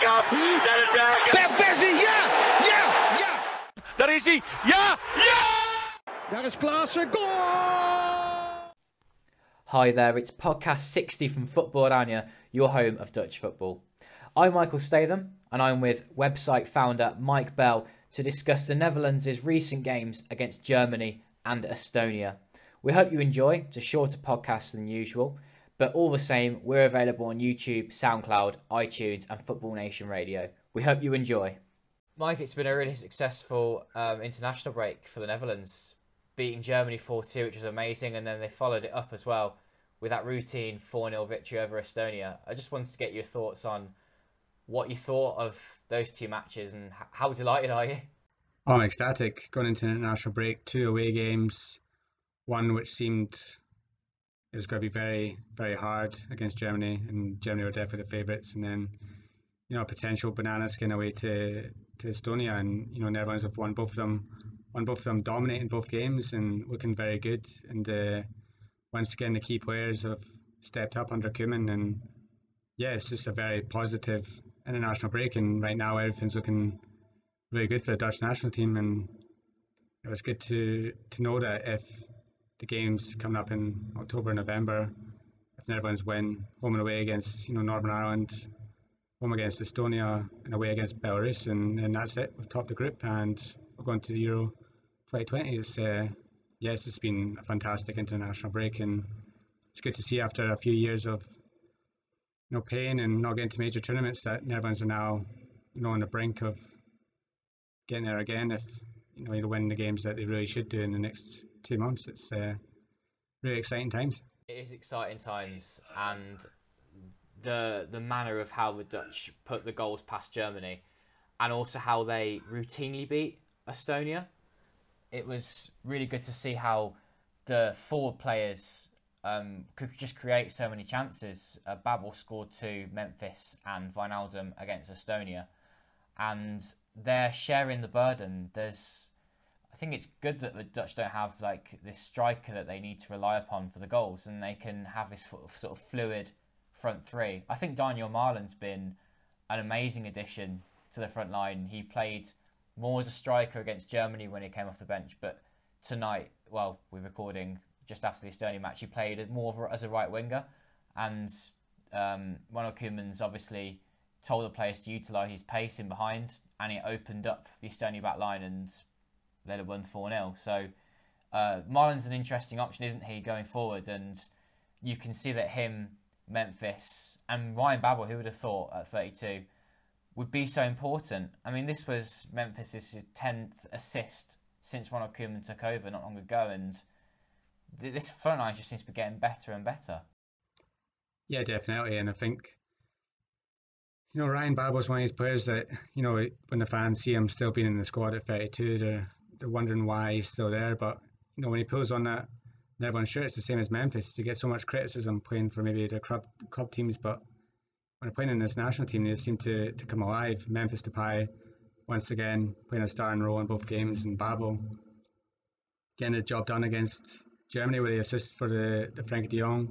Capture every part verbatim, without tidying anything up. back up. That is back up. Berghuis, ja! Ja! Ja! Daar is hij. Ja! Ja! Daar is Klaassen. Goal! Hi there, it's podcast sixty from Football Anya, your home of Dutch football. I'm Michael Statham, and I'm with website founder Mike Bell to discuss the Netherlands' recent games against Germany and Estonia. We hope you enjoy. It's a shorter podcast than usual, but all the same, we're available on YouTube, SoundCloud, iTunes and Football Nation Radio. We hope you enjoy. Mike, it's been a really successful um, international break for the Netherlands, beating Germany four two, which was amazing, and then they followed it up as well with that routine four nil victory over Estonia. I just wanted to get your thoughts on what you thought of those two matches and how delighted are you? I'm ecstatic. Going into an international break, two away games, one which seemed it was going to be very, very hard against Germany, and Germany were definitely the favourites. And then, you know, a potential banana skin away to, to Estonia, and, you know, Netherlands have won both of them, won both of them, dominating both games and looking very good. And uh, once again, the key players have stepped up under Koeman, and yeah, it's just a very positive international break. And right now, everything's looking really good for the Dutch national team, and it was good to to know that if the games coming up in October and November, if Netherlands win home and away against, you know, Northern Ireland, home against Estonia and away against Belarus, and, and that's it. We've topped the group and we're going to the Euro twenty twenty. It's, uh, yes, it's been a fantastic international break, and it's good to see after a few years of, you know, pain and not getting to major tournaments that Netherlands are now, you know, on the brink of getting there again if, you know, they win the games that they really should do in the next two months. It's uh, really exciting times. It is exciting times, and the the manner of how the Dutch put the goals past Germany, and also how they routinely beat Estonia. It was really good to see how the forward players um, could just create so many chances. Uh, Babel scored two, Memphis and Wijnaldum against Estonia, and they're sharing the burden. There's, I think it's good that the Dutch don't have like this striker that they need to rely upon for the goals, and they can have this sort of fluid front three. I think Donyell Malen's been an amazing addition to the front line. He played more as a striker against Germany when he came off the bench, but tonight, well, we're recording just after the Estonia match, he played more as a right winger, and um, Ronald Koeman's obviously told the players to utilise his pace in behind, and it opened up the Estonia back line and let it win four nil. So uh, Malen's an interesting option, isn't he, going forward? And you can see that him, Memphis and Ryan Babel, who would have thought at thirty-two, would be so important. I mean, this was Memphis' tenth assist since Ronald Koeman took over not long ago, and th- this front line just seems to be getting better and better. Yeah, definitely. And I think, you know, Ryan Babel is one of these players that, you know, when the fans see him still being in the squad at thirty-two, they're they're wondering why he's still there. But, you know, when he pulls on that Netherlands shirt, it's the same as Memphis. They get so much criticism playing for maybe their club club teams, but when they're playing in this national team, they seem to, to come alive. Memphis Depay, once again, playing a starring role in both games, and Babel getting the job done against Germany with the assist for the, the Frank de Jong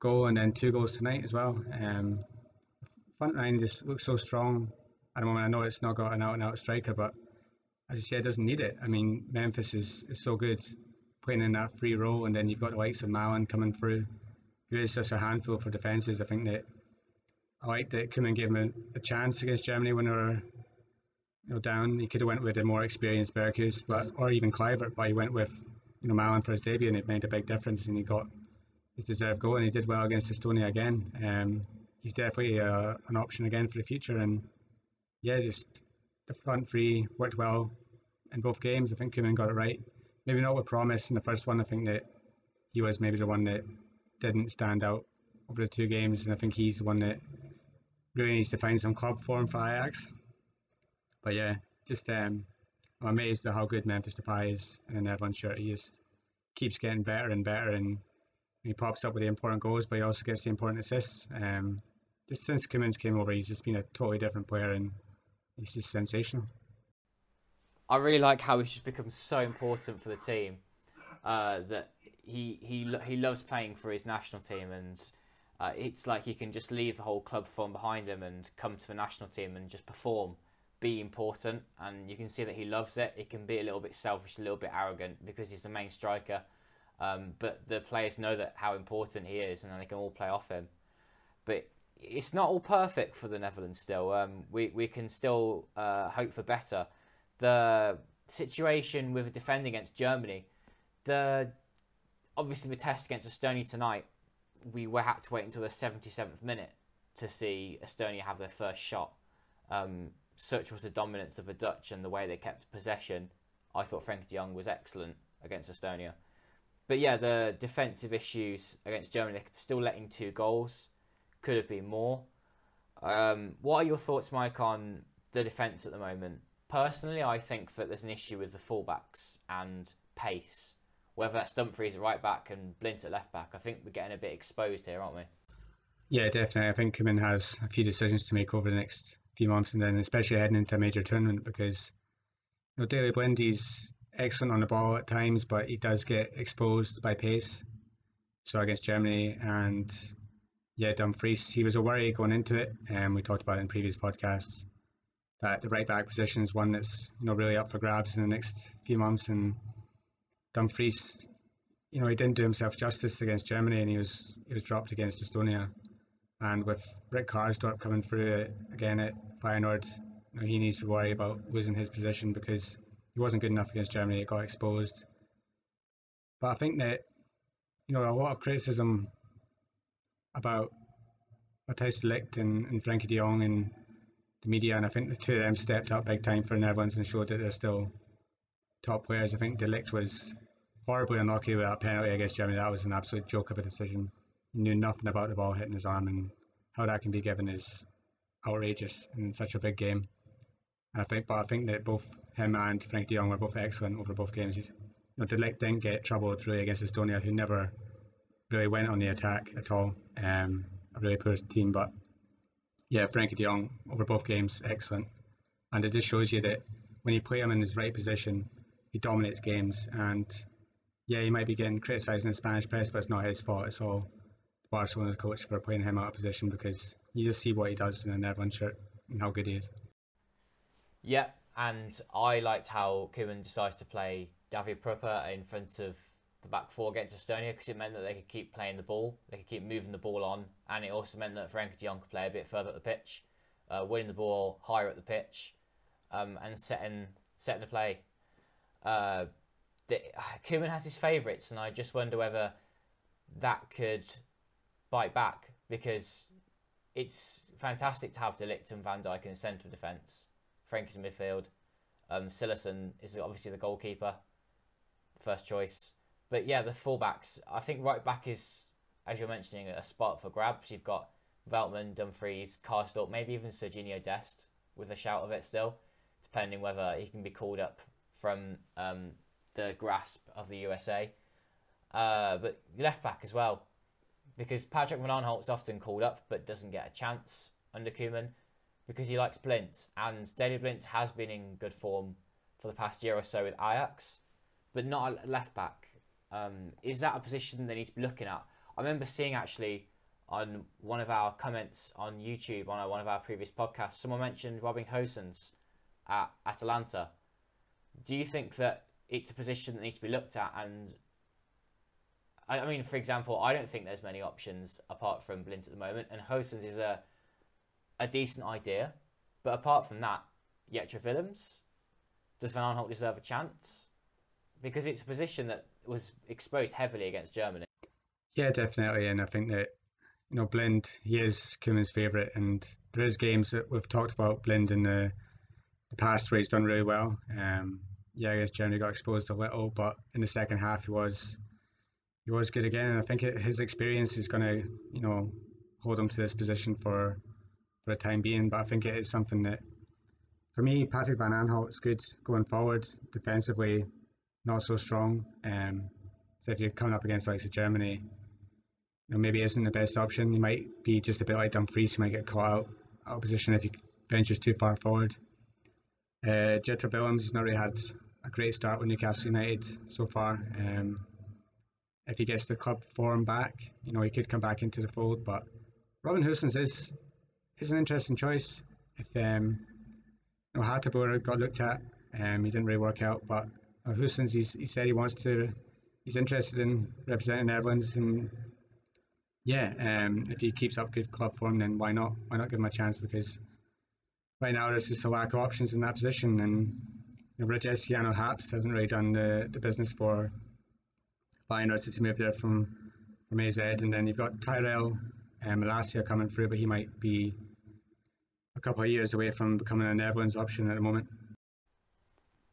goal, and then two goals tonight as well. Um, front line just looks so strong at the moment. I know it's not got an out-and-out striker, but as you say, it doesn't need it. I mean, Memphis is, is so good playing in that free role, and then you've got the likes of Malen coming through, who is just a handful for defences. I think that I liked that Koeman gave him a, a chance against Germany when they were, you know, down. He could have went with a more experienced Berghuis, but or even Kluivert, but he went with, you know, Malen for his debut, and it made a big difference, and he got his deserved goal, and he did well against Estonia again. Um, he's definitely uh, an option again for the future, and yeah, just the front three worked well in both games. I think Koeman got it right. Maybe not with promise in the first one. I think that he was maybe the one that didn't stand out over the two games, and I think he's the one that really needs to find some club form for Ajax. But yeah, just um, I'm amazed at how good Memphis Depay is in the Netherlands shirt. He just keeps getting better and better, and he pops up with the important goals, but he also gets the important assists. Um, just since Koeman's came over, he's just been a totally different player, and he's just sensational. I really like how he's just become so important for the team. Uh, that he he he loves playing for his national team, and Uh, it's like he can just leave the whole club from behind him and come to the national team and just perform, be important, and you can see that he loves it. He can be a little bit selfish, a little bit arrogant because he's the main striker, um, but the players know that how important he is and they can all play off him. But it's not all perfect for the Netherlands still. Um, we, we can still uh, hope for better. The situation with the defend against Germany, the obviously the test against Estonia tonight, we were had to wait until the seventy-seventh minute to see Estonia have their first shot. Um, such was the dominance of the Dutch and the way they kept possession. I thought Frank de Jong was excellent against Estonia. But yeah, the defensive issues against Germany, they're still letting two goals. Could have been more. Um, what are your thoughts, Mike, on the defence at the moment? Personally, I think that there's an issue with the fullbacks and pace. Whether that's Dumfries at right back and Blind at left back, I think we're getting a bit exposed here, aren't we? Yeah, definitely. I think Koeman has a few decisions to make over the next few months, and then especially heading into a major tournament, because you know, Daley Blind is excellent on the ball at times, but he does get exposed by pace. So against Germany and yeah, Dumfries, he was a worry going into it, and um, we talked about it in previous podcasts that the right back position is one that's you know really up for grabs in the next few months. And Dumfries, you know, he didn't do himself justice against Germany, and he was he was dropped against Estonia. And with Rick Karsdorp coming through again at Feyenoord, you know, he needs to worry about losing his position because he wasn't good enough against Germany. It got exposed. But I think that you know a lot of criticism about Matthijs De Ligt and, and Frankie de Jong and the media, and I think the two of them stepped up big time for the Netherlands and showed that they're still top players. I think De Ligt was horribly unlucky with that penalty against Germany. That was an absolute joke of a decision. He knew nothing about the ball hitting his arm, and how that can be given is outrageous in such a big game. And I think, but I think that both him and Frank de Jong were both excellent over both games. You know, De Ligt didn't get troubled really against Estonia, who never really went on the attack at all. Um, a really poor team, but yeah, Frankie de Jong over both games, excellent. And it just shows you that when you play him in his right position, he dominates games. And yeah, he might be getting criticised in the Spanish press, but it's not his fault. It's all Barcelona's coach for playing him out of position, because you just see what he does in the Netherlands shirt and how good he is. Yeah, and I liked how Koeman decides to play David Proper in front of the back four against Estonia, because it meant that they could keep playing the ball, they could keep moving the ball on, and it also meant that Frankie de Jong could play a bit further up the pitch, uh, winning the ball higher at the pitch, um, and setting setting the play. Uh, the, Koeman has his favourites, and I just wonder whether that could bite back, because it's fantastic to have De Ligt and Van Dijk in the centre of defence. Frankie's in midfield. Um, Sillerson is obviously the goalkeeper, first choice. But yeah, the fullbacks. I think right back is, as you're mentioning, a spot for grabs. You've got Veltman, Dumfries, Karsdorp, maybe even Serginio Dest with a shout of it still, depending whether he can be called up from um, the grasp of the U S A. Uh, but left back as well, because Patrick Van Aanholt is often called up but doesn't get a chance under Koeman because he likes Blind, and Daley Blind has been in good form for the past year or so with Ajax, but not a left back. Um, is that a position they need to be looking at? I remember seeing actually on one of our comments on YouTube on one of our previous podcasts, someone mentioned Robin Gosens at Atalanta. Do you think that it's a position that needs to be looked at? And I, I mean, for example, I don't think there's many options apart from Blind at the moment, and Gosens is a a decent idea, but apart from that, Jetro Williams, does Van Aanholt deserve a chance? Because it's a position that was exposed heavily against Germany. Yeah, definitely, and I think that you know Blind, he is Koeman's favourite, and there is games that we've talked about Blind in the, the past where he's done really well. Um, yeah, I guess Germany got exposed a little, but in the second half he was he was good again, and I think it, his experience is going to you know hold him to this position for for a time being. But I think it is something that, for me, Patrick Van Aanholt is good going forward defensively. Not so strong, um, so if you're coming up against like Germany, you know, maybe isn't the best option. You might be just a bit like Dumfries, you might get caught out, out of position if he ventures too far forward. Uh, Jetro Williams has not really had a great start with Newcastle United so far. Um, if he gets the club form back, you know, he could come back into the fold. But Robin Gosens is is an interesting choice. If um, you know, Hatabor got looked at, um, he didn't really work out. But uh, Gosens, he's, he said he wants to, he's interested in representing Netherlands, and yeah, um, if he keeps up good club form, then why not? Why not give him a chance? Because right now there's just a lack of options in that position, and you know, Regisiano-Haps hasn't really done the, the business for Feyenoord since he moved there from from A Z, and then you've got Tyrell Malacia um, coming through, but he might be a couple of years away from becoming a Netherlands option at the moment.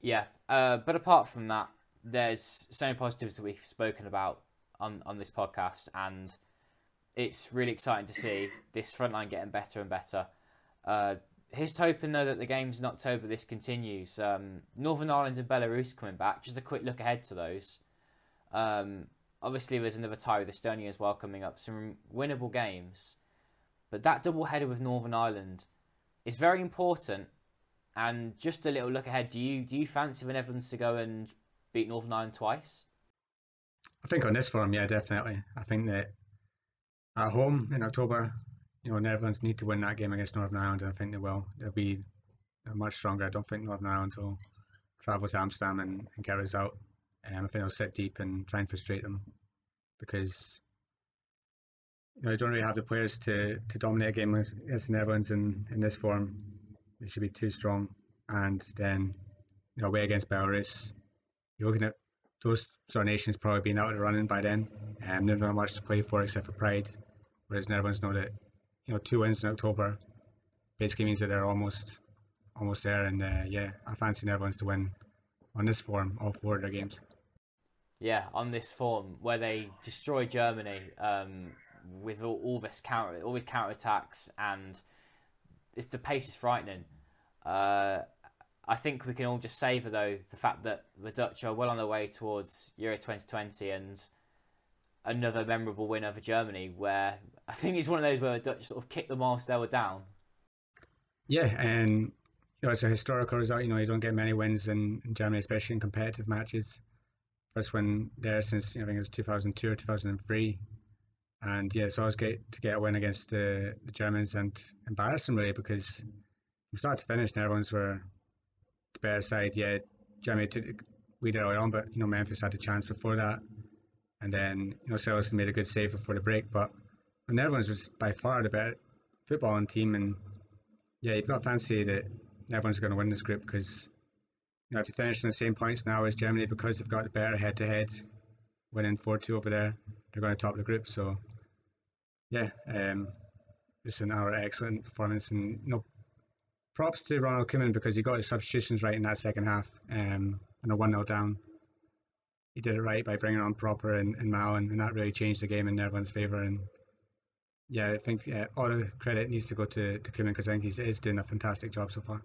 Yeah, uh, but apart from that, there's so many positives that we've spoken about on, on this podcast, and it's really exciting to see this front line getting better and better. Uh, Here's hoping, though, that the games in October, this continues. Um, Northern Ireland and Belarus coming back. Just a quick look ahead to those. Um, obviously, there's another tie with Estonia as well coming up. Some winnable games. But that double header with Northern Ireland is very important. And just a little look ahead. Do you do you fancy the Netherlands to go and beat Northern Ireland twice? I think on this form, yeah, definitely. I think that at home in October, you know, Netherlands need to win that game against Northern Ireland, and I think they will. They'll be much stronger. I don't think Northern Ireland will travel to Amsterdam and, and get us out. Um, I think they'll sit deep and try and frustrate them, because you know, they don't really have the players to, to dominate a game against the Netherlands in, in this form. They should be too strong. And then, you know, away against Belarus, you're looking at those sort of nations probably being out of the running by then. Um, they've not much to play for except for pride, whereas Netherlands know that, you know, two wins in October basically means that they're almost almost there, and uh, yeah, I fancy Netherlands to win on this form all four of their games. Yeah, on this form where they destroy Germany um, with all, all this counter, all these counter attacks, and it's, the pace is frightening. Uh, I think we can all just savour though the fact that the Dutch are well on their way towards Euro twenty twenty and another memorable win over Germany, where I think it's one of those where the Dutch sort of kicked them whilst they were down. Yeah, and you know, it's a historical result. You know, you don't get many wins in, in Germany, especially in competitive matches. First win there since, you know, I think it was two thousand two or two thousand three. And yeah, it's always great to get a win against the, the Germans, and embarrass them really, because from start to finish, Netherlands were the better side. Yeah, Germany took the lead early on, but you know, Memphis had a chance before that. And then, you know, Sillerson made a good save before the break, but Netherlands was by far the better footballing team. And yeah, you've got to fancy that Netherlands are going to win this group, because you know, if they finish on the same points now as Germany, because they've got the better head-to-head, winning four two over there, they're going to top the group. So yeah, um, it's another excellent performance, and you know, props to Ronald Koeman, because he got his substitutions right in that second half, um, and a one nil down. He did it right by bringing on Proper and, and Malen, and that really changed the game in Netherlands' favour. And yeah, I think yeah, all the credit needs to go to, to Koeman, because I think he's is doing a fantastic job so far.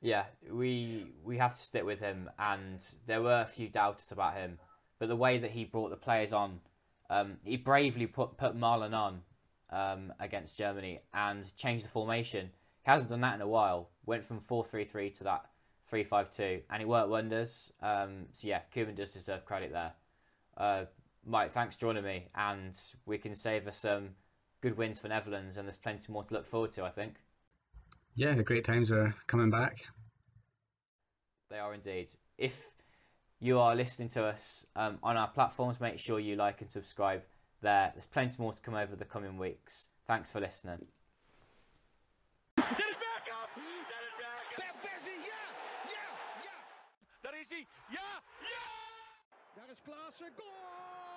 Yeah, we we have to stick with him, and there were a few doubters about him, but the way that he brought the players on, um, he bravely put, put Malen on um, against Germany and changed the formation. He hasn't done that in a while. Went from four three three to that three five two, and it worked wonders. Um, so yeah, Koeman does deserve credit there. Uh, Mike, thanks for joining me, and we can save us some good wins for Netherlands, and there's plenty more to look forward to, I think. Yeah, the great times are coming back. They are indeed. If you are listening to us um, on our platforms, make sure you like and subscribe there. There's plenty more to come over the coming weeks. Thanks for listening. Daar is hij. Ja, ja! Daar is Klaassen. Goal!